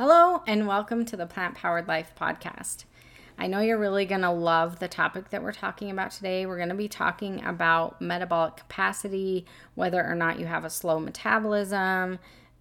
Hello and welcome to the Plant Powered Life Podcast. I know you're really going to love the topic that we're talking about today. We're going to be talking about metabolic capacity, whether or not you have a slow metabolism,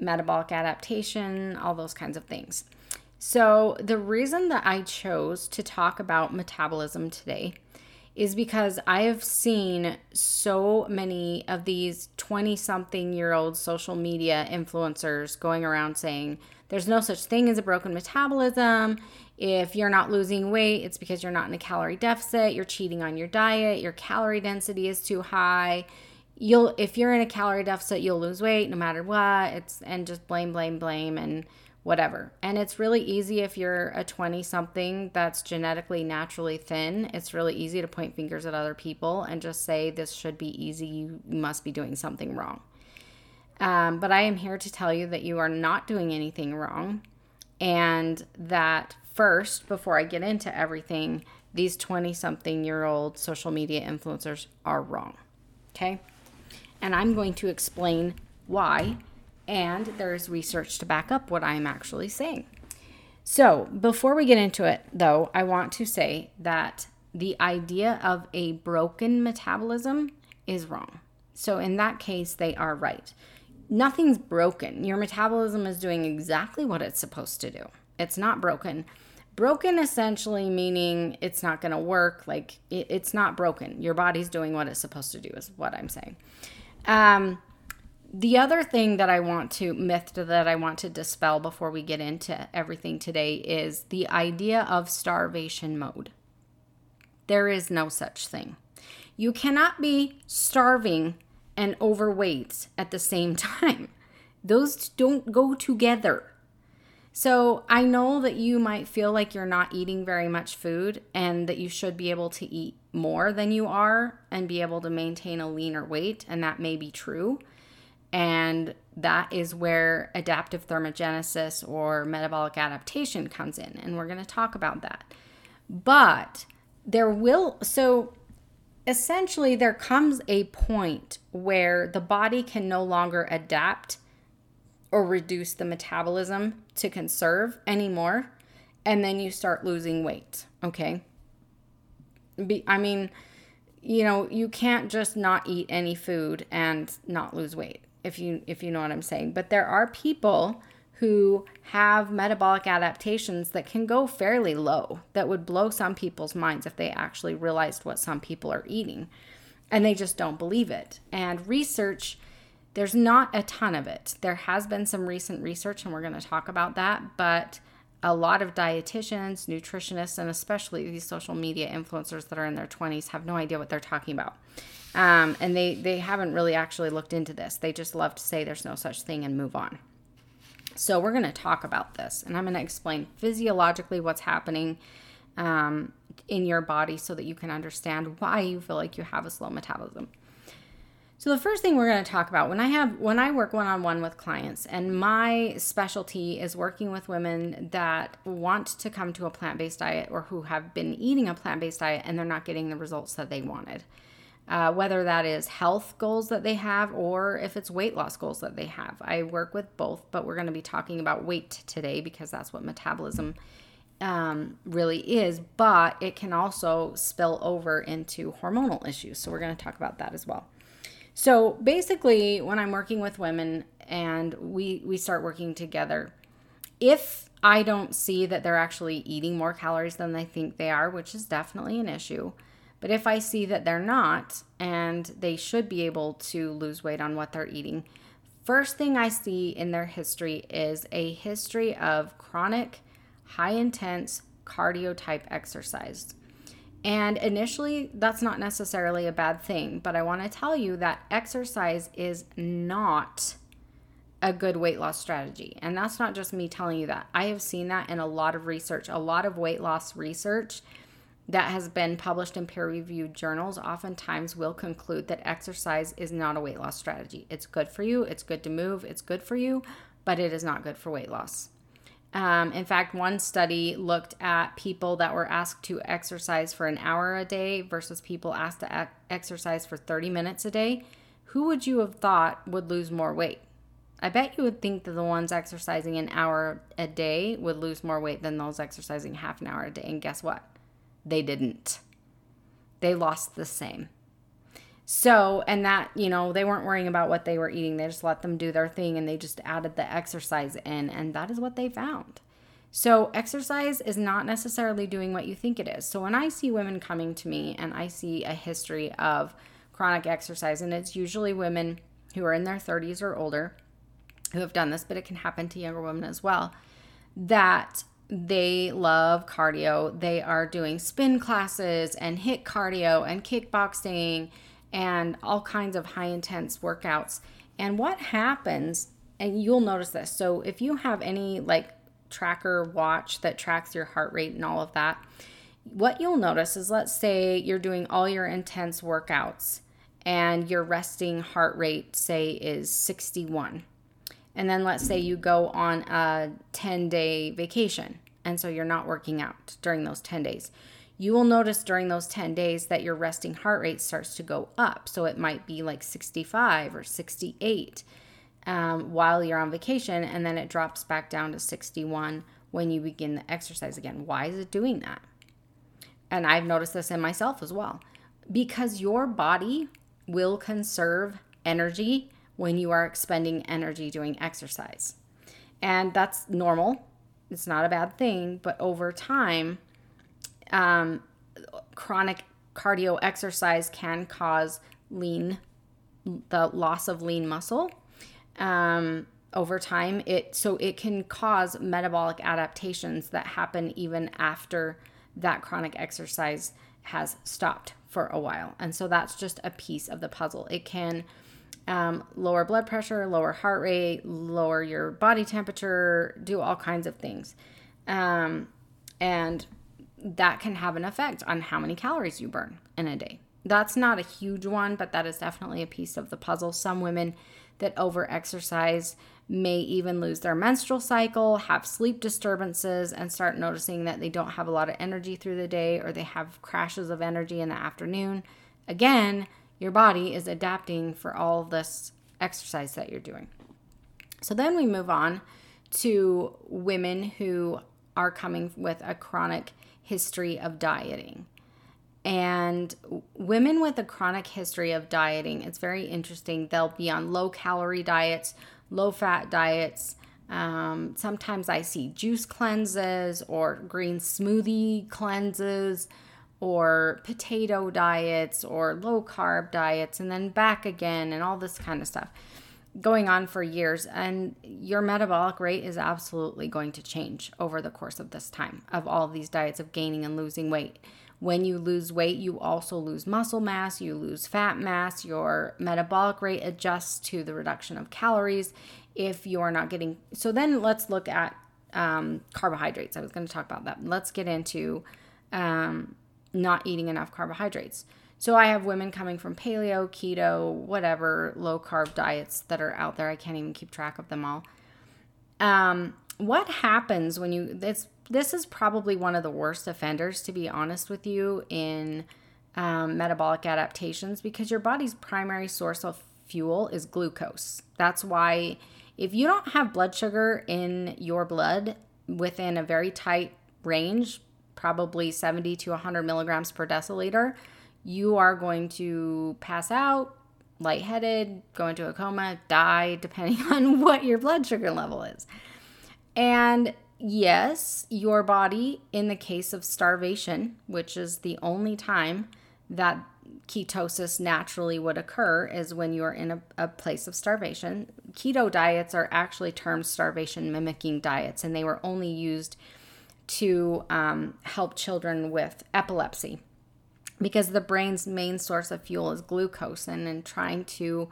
metabolic adaptation, all those kinds of things. So the reason that I chose to talk about metabolism today is because I have seen so many of these 20-something-year-old social media influencers going around saying, there's no such thing as a broken metabolism. If you're not losing weight, it's because you're not in a calorie deficit. You're cheating on your diet. Your calorie density is too high. If you're in a calorie deficit, you'll lose weight no matter what. And just blame and whatever. And it's really easy if you're a 20-something that's genetically naturally thin. It's really easy to point fingers at other people and just say, this should be easy. You must be doing something wrong. But I am here to tell you that you are not doing anything wrong, and that first, before I get into everything, these 20-something-year-old social media influencers are wrong, okay? And I'm going to explain why, and there is research to back up what I'm actually saying. So before we get into it, though, I want to say that the idea of a broken metabolism is wrong. So in that case, they are right. Nothing's broken. Your metabolism is doing exactly what it's supposed to do. It's not broken. Broken essentially meaning it's not going to work. Like it's not broken. Your body's doing what it's supposed to do is what I'm saying. The other thing that I want to dispel before we get into everything today is the idea of starvation mode. There is no such thing. You cannot be starving and overweight at the same time. Those don't go together. So I know that you might feel like you're not eating very much food and that you should be able to eat more than you are and be able to maintain a leaner weight, and that may be true. And that is where adaptive thermogenesis or metabolic adaptation comes in, and we're going to talk about that. But essentially, there comes a point where the body can no longer adapt or reduce the metabolism to conserve anymore, and then you start losing weight, okay? You can't just not eat any food and not lose weight, if you know what I'm saying. But there are people who have metabolic adaptations that can go fairly low, that would blow some people's minds if they actually realized what some people are eating, and they just don't believe it. And research, there's not a ton of it. There has been some recent research, and we're going to talk about that, but a lot of dietitians, nutritionists, and especially these social media influencers that are in their 20s have no idea what they're talking about. And they haven't really actually looked into this. They just love to say there's no such thing and move on. So we're going to talk about this, and I'm going to explain physiologically what's happening in your body so that you can understand why you feel like you have a slow metabolism. So the first thing we're going to talk about, when I work one-on-one with clients, and my specialty is working with women that want to come to a plant-based diet or who have been eating a plant-based diet and they're not getting the results that they wanted. Whether that is health goals that they have or if it's weight loss goals that they have. I work with both, but we're going to be talking about weight today because that's what metabolism really is, but it can also spill over into hormonal issues. So we're going to talk about that as well. So basically, when I'm working with women and we start working together, if I don't see that they're actually eating more calories than they think they are, which is definitely an issue, but if I see that they're not and they should be able to lose weight on what they're eating, first thing I see in their history is a history of chronic, high-intense cardio-type exercise. And initially, that's not necessarily a bad thing, but I want to tell you that exercise is not a good weight loss strategy. And that's not just me telling you that. I have seen that in a lot of research, a lot of weight loss research that has been published in peer-reviewed journals oftentimes will conclude that exercise is not a weight loss strategy. It's good for you, it's good to move, it's good for you, but it is not good for weight loss. In fact, one study looked at people that were asked to exercise for an hour a day versus people asked to exercise for 30 minutes a day. Who would you have thought would lose more weight? I bet you would think that the ones exercising an hour a day would lose more weight than those exercising half an hour a day. And guess what? They didn't. They lost the same. So, and that, you know, they weren't worrying about what they were eating. They just let them do their thing and they just added the exercise in, and that is what they found. So exercise is not necessarily doing what you think it is. So when I see women coming to me and I see a history of chronic exercise, and it's usually women who are in their 30s or older who have done this, but it can happen to younger women as well, that they love cardio. They are doing spin classes and HIIT cardio and kickboxing and all kinds of high intense workouts. And what happens, and you'll notice this, so if you have any like tracker watch that tracks your heart rate and all of that, what you'll notice is, let's say you're doing all your intense workouts and your resting heart rate, say, is 61. And then let's say you go on a 10-day vacation, and so you're not working out during those 10 days. You will notice during those 10 days that your resting heart rate starts to go up. So it might be like 65 or 68 while you're on vacation, and then it drops back down to 61 when you begin the exercise again. Why is it doing that? And I've noticed this in myself as well. Because your body will conserve energy when you are expending energy doing exercise. And that's normal. It's not a bad thing, but over time, chronic cardio exercise can cause the loss of lean muscle over time. So it can cause metabolic adaptations that happen even after that chronic exercise has stopped for a while. And so that's just a piece of the puzzle. It can lower blood pressure, lower heart rate, lower your body temperature, do all kinds of things. And that can have an effect on how many calories you burn in a day. That's not a huge one, but that is definitely a piece of the puzzle. Some women that over-exercise may even lose their menstrual cycle, have sleep disturbances, and start noticing that they don't have a lot of energy through the day, or they have crashes of energy in the afternoon. Again, your body is adapting for all this exercise that you're doing. So then we move on to women who are coming with a chronic history of dieting. And women with a chronic history of dieting, it's very interesting. They'll be on low-calorie diets, low-fat diets. Sometimes I see juice cleanses or green smoothie cleanses or potato diets or low-carb diets, and then back again and all this kind of stuff going on for years. And your metabolic rate is absolutely going to change over the course of this time of all of these diets of gaining and losing weight. When you lose weight, you also lose muscle mass, you lose fat mass, your metabolic rate adjusts to the reduction of calories if you're not getting. So then let's look at carbohydrates. I was going to talk about that. Let's get into not eating enough carbohydrates. So I have women coming from paleo, keto, whatever, low-carb diets that are out there. I can't even keep track of them all. What happens when you... This is probably one of the worst offenders, to be honest with you, in metabolic adaptations, because your body's primary source of fuel is glucose. That's why if you don't have blood sugar in your blood within a very tight range, probably 70 to 100 milligrams per deciliter... you are going to pass out, lightheaded, go into a coma, die, depending on what your blood sugar level is. And yes, your body, in the case of starvation, which is the only time that ketosis naturally would occur, is when you're in a place of starvation. Keto diets are actually termed starvation mimicking diets, and they were only used to help children with epilepsy, because the brain's main source of fuel is glucose, and in trying to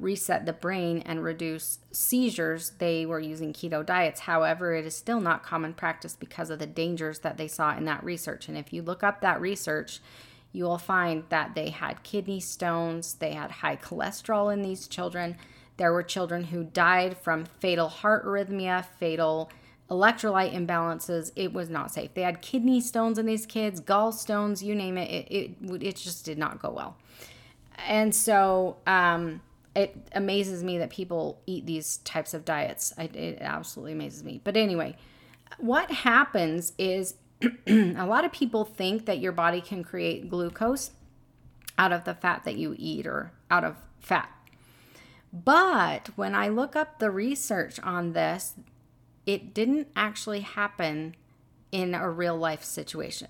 reset the brain and reduce seizures, they were using keto diets. However, it is still not common practice because of the dangers that they saw in that research. And if you look up that research, you will find that they had kidney stones, they had high cholesterol in these children. There were children who died from fatal heart arrhythmia, fatal electrolyte imbalances. It was not safe. They had kidney stones in these kids, gallstones, you name it. It just did not go well. And so it amazes me that people eat these types of diets. It absolutely amazes me. But anyway, what happens is a lot of people think that your body can create glucose out of the fat that you eat or out of fat. But when I look up the research on this, it didn't actually happen in a real life situation.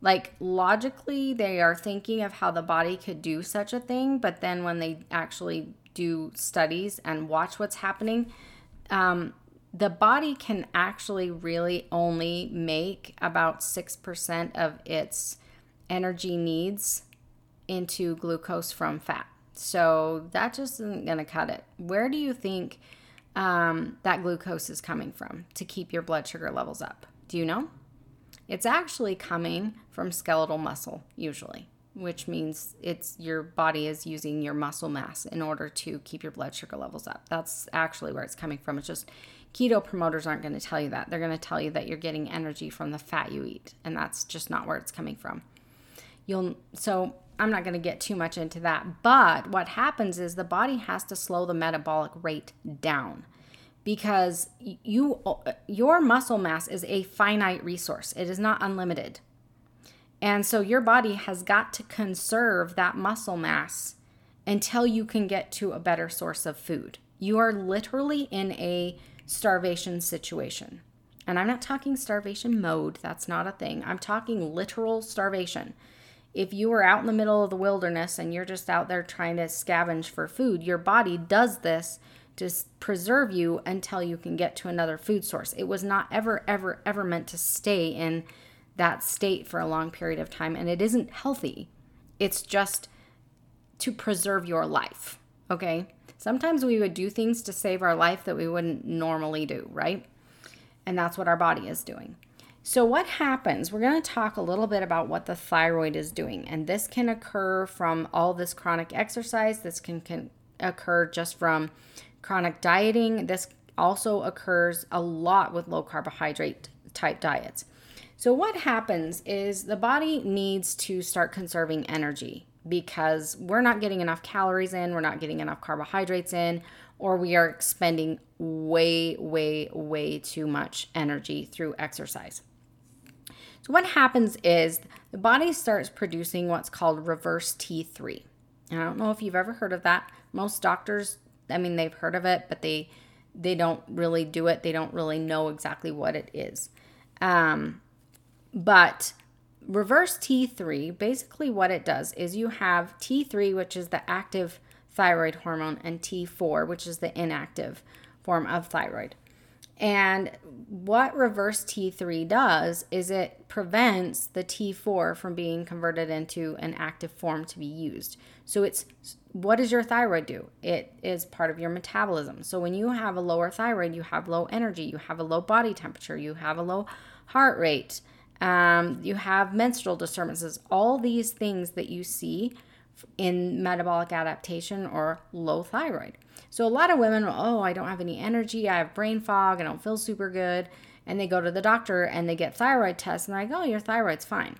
Like, logically, they are thinking of how the body could do such a thing, but then when they actually do studies and watch what's happening, the body can actually really only make about 6% of its energy needs into glucose from fat. So that just isn't going to cut it. Where do you think that glucose is coming from to keep your blood sugar levels up? Do you know? It's actually coming from skeletal muscle usually, which means it's your body is using your muscle mass in order to keep your blood sugar levels up. That's actually where it's coming from. It's just keto promoters aren't going to tell you that. They're going to tell you that you're getting energy from the fat you eat, and that's just not where it's coming from. So I'm not going to get too much into that, but what happens is the body has to slow the metabolic rate down, because your muscle mass is a finite resource. It is not unlimited. And so your body has got to conserve that muscle mass until you can get to a better source of food. You are literally in a starvation situation. And I'm not talking starvation mode. That's not a thing. I'm talking literal starvation. If you are out in the middle of the wilderness and you're just out there trying to scavenge for food, your body does this to preserve you until you can get to another food source. It was not ever meant to stay in that state for a long period of time, and it isn't healthy. It's just to preserve your life, okay? Sometimes we would do things to save our life that we wouldn't normally do, right? And that's what our body is doing. So what happens? We're going to talk a little bit about what the thyroid is doing, and this can occur from all this chronic exercise. This can occur just from chronic dieting. This also occurs a lot with low carbohydrate type diets. So what happens is the body needs to start conserving energy because we're not getting enough calories in, we're not getting enough carbohydrates in, or we are expending way too much energy through exercise. So what happens is the body starts producing what's called reverse T3. And I don't know if you've ever heard of that. Most doctors, I mean, they've heard of it, but they don't really do it. They don't really know exactly what it is. But reverse T3, basically what it does is you have T3, which is the active thyroid hormone, and T4, which is the inactive form of thyroid. And what reverse T3 does is it prevents the T4 from being converted into an active form to be used. So it's, what does your thyroid do? It is part of your metabolism. So when you have a lower thyroid, you have low energy, you have a low body temperature, you have a low heart rate, you have menstrual disturbances, all these things that you see in metabolic adaptation or low thyroid. So a lot of women, I don't have any energy, I have brain fog, I don't feel super good, and they go to the doctor and they get thyroid tests and they're like, your thyroid's fine.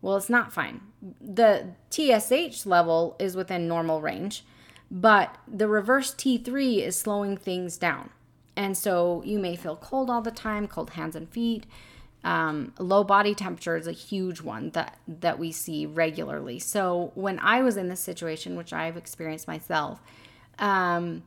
Well, it's not fine. The TSH level is within normal range, but the reverse T3 is slowing things down. And so you may feel cold all the time, cold hands and feet. Low body temperature is a huge one that we see regularly. So when I was in this situation, which I've experienced myself, my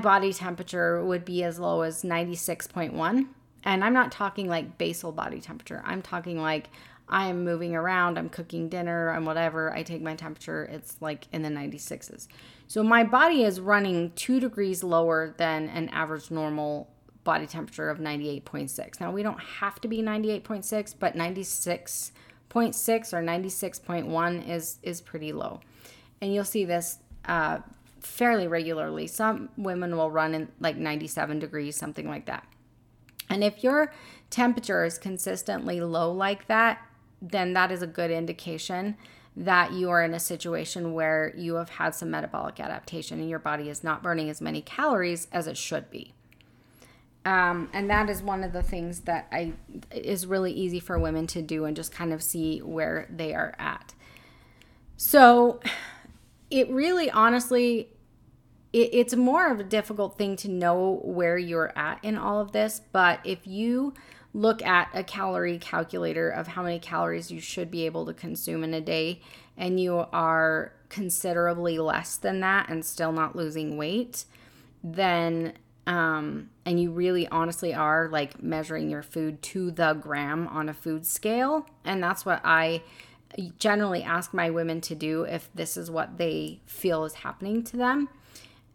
body temperature would be as low as 96.1. And I'm not talking like basal body temperature. I'm talking like I'm moving around, I'm cooking dinner, I'm whatever. I take my temperature, it's like in the 96s. So my body is running 2 degrees lower than an average normal body temperature of 98.6. Now, we don't have to be 98.6, but 96.6 or 96.1 is pretty low. And you'll see this fairly regularly. Some women will run in like 97 degrees, something like that. And if your temperature is consistently low like that, then that is a good indication that you are in a situation where you have had some metabolic adaptation and your body is not burning as many calories as it should be. And that is one of the things that is really easy for women to do and just kind of see where they are at. So it really honestly it's more of a difficult thing to know where you're at in all of this. But if you look at a calorie calculator of how many calories you should be able to consume in a day, and you are considerably less than that and still not losing weight, then, and you really honestly are like measuring your food to the gram on a food scale. And that's what I generally ask my women to do if this is what they feel is happening to them,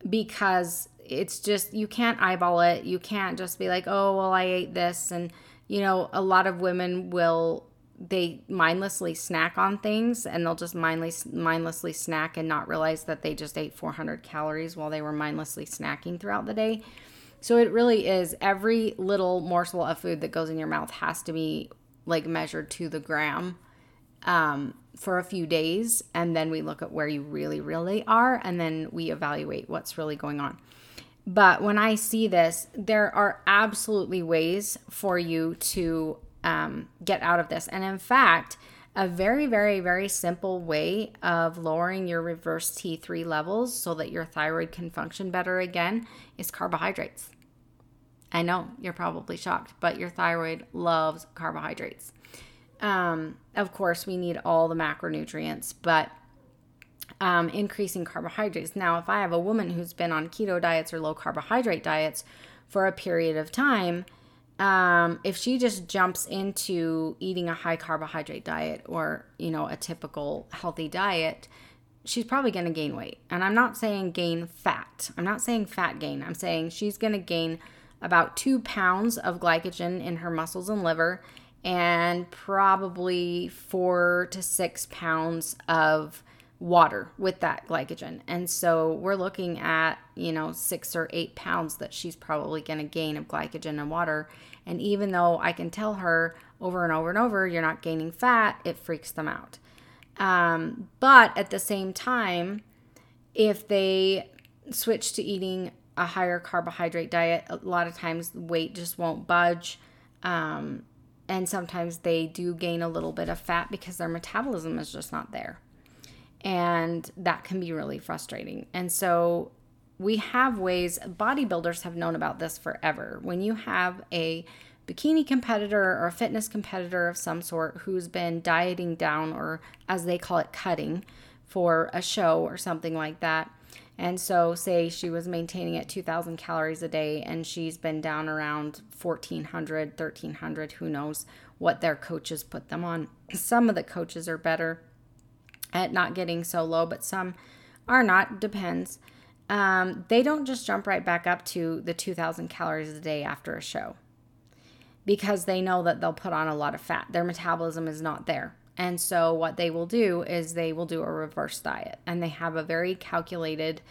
because it's just, you can't eyeball it. You can't just be like, oh, well, I ate this. And, you know, a lot of women will, they mindlessly snack on things, and they'll just mindlessly snack and not realize that they just ate 400 calories while they were mindlessly snacking throughout the day. So it really is, every little morsel of food that goes in your mouth has to be like measured to the gram for a few days. And then we look at where you really, really are. And then we evaluate what's really going on. But when I see this, there are absolutely ways for you to get out of this. And in fact, a very, very, very simple way of lowering your reverse T3 levels so that your thyroid can function better again is carbohydrates. I know you're probably shocked, but your thyroid loves carbohydrates. Of course, we need all the macronutrients, but increasing carbohydrates. Now, if I have a woman who's been on keto diets or low carbohydrate diets for a period of time, if she just jumps into eating a high carbohydrate diet or, you know, a typical healthy diet, she's probably going to gain weight. And I'm not saying gain fat. I'm not saying fat gain. I'm saying she's going to gain about 2 pounds of glycogen in her muscles and liver, and probably 4 to 6 pounds of water with that glycogen. And so we're looking at, you know, 6 or 8 pounds that she's probably going to gain of glycogen and water. And even though I can tell her over and over and over, you're not gaining fat, it freaks them out. But at the same time, if they switch to eating a higher carbohydrate diet, a lot of times weight just won't budge. And sometimes they do gain a little bit of fat because their metabolism is just not there. And that can be really frustrating. And so we have ways, bodybuilders have known about this forever. When you have a bikini competitor or a fitness competitor of some sort who's been dieting down, or as they call it, cutting, for a show or something like that. And so say she was maintaining at 2,000 calories a day and she's been down around 1,400, 1,300, who knows what their coaches put them on. Some of the coaches are better at not getting so low, but some are not, depends. They don't just jump right back up to the 2,000 calories a day after a show, because they know that they'll put on a lot of fat. Their metabolism is not there. And so what they will do is they will do a reverse diet, and they have a very calculated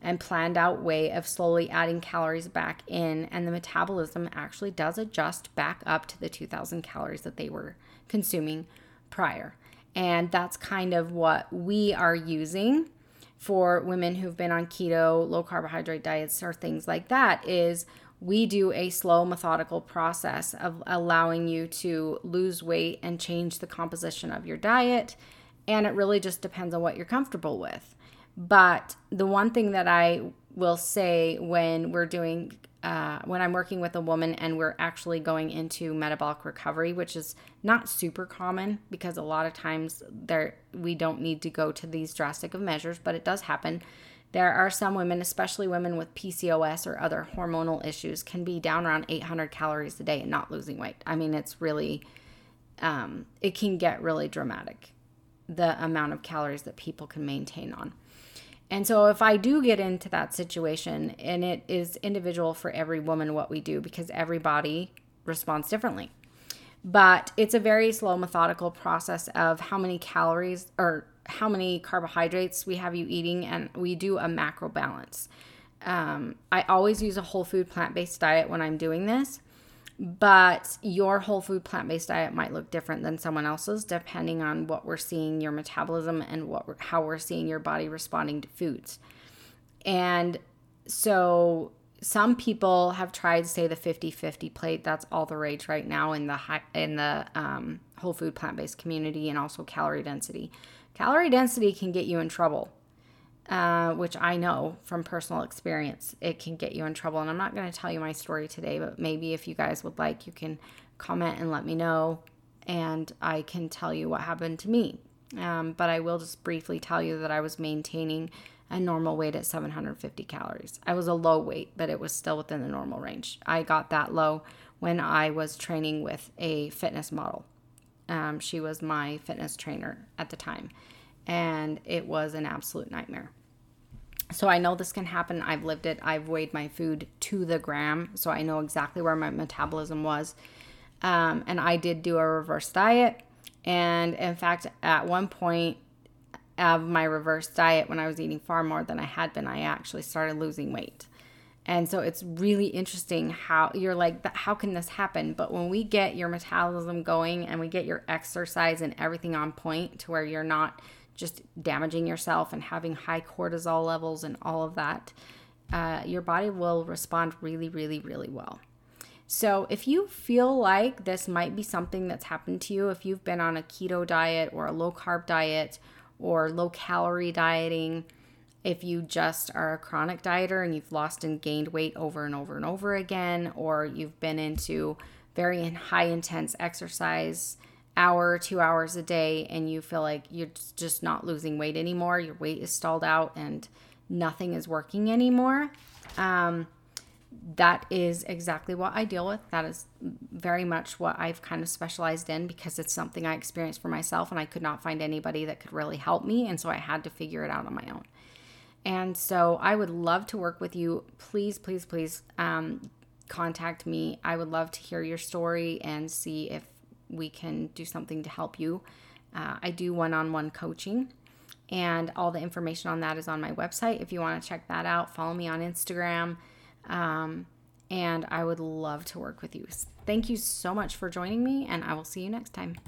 and planned out way of slowly adding calories back in, and the metabolism actually does adjust back up to the 2,000 calories that they were consuming prior. And that's kind of what we are using for women who've been on keto, low carbohydrate diets, or things like that, is we do a slow, methodical process of allowing you to lose weight and change the composition of your diet. And it really just depends on what you're comfortable with. But the one thing that I will say when we're doing when I'm working with a woman and we're actually going into metabolic recovery, which is not super common because a lot of times we don't need to go to these drastic of measures, but it does happen. There are some women, especially women with PCOS or other hormonal issues, can be down around 800 calories a day and not losing weight. I mean, it's really, it can get really dramatic, the amount of calories that people can maintain on. And so if I do get into that situation, and it is individual for every woman what we do, because every body responds differently. But it's a very slow, methodical process of how many calories or how many carbohydrates we have you eating, and we do a macro balance. I always use a whole food plant-based diet when I'm doing this, but your whole food plant-based diet might look different than someone else's depending on what we're seeing your metabolism and how we're seeing your body responding to foods. And so some people have tried, say, the 50-50 plate. That's all the rage right now in the whole food plant-based community, and also calorie density. Calorie density can get you in trouble which I know from personal experience, it can get you in trouble. And I'm not going to tell you my story today, but maybe if you guys would like, you can comment and let me know, and I can tell you what happened to me. But I will just briefly tell you that I was maintaining a normal weight at 750 calories. I was a low weight, but it was still within the normal range. I got that low when I was training with a fitness model. She was my fitness trainer at the time, and it was an absolute nightmare. So I know this can happen. I've lived it. I've weighed my food to the gram, so I know exactly where my metabolism was. And I did do a reverse diet. And in fact, at one point of my reverse diet, when I was eating far more than I had been, I actually started losing weight. And so it's really interesting how you're like, how can this happen? But when we get your metabolism going and we get your exercise and everything on point to where you're not just damaging yourself and having high cortisol levels and all of that, your body will respond really, really, really well. So if you feel like this might be something that's happened to you, if you've been on a keto diet or a low-carb diet or low-calorie dieting, if you just are a chronic dieter and you've lost and gained weight over and over and over again, or you've been into very high intense exercise, hour, 2 hours a day, and you feel like you're just not losing weight anymore, your weight is stalled out and nothing is working anymore, that is exactly what I deal with. That is very much what I've kind of specialized in, because it's something I experienced for myself and I could not find anybody that could really help me. And so I had to figure it out on my own. And so I would love to work with you. Please, please, please contact me. I would love to hear your story and see if we can do something to help you. I do one-on-one coaching. And all the information on that is on my website. If you want to check that out, follow me on Instagram. And I would love to work with you. Thank you so much for joining me, and I will see you next time.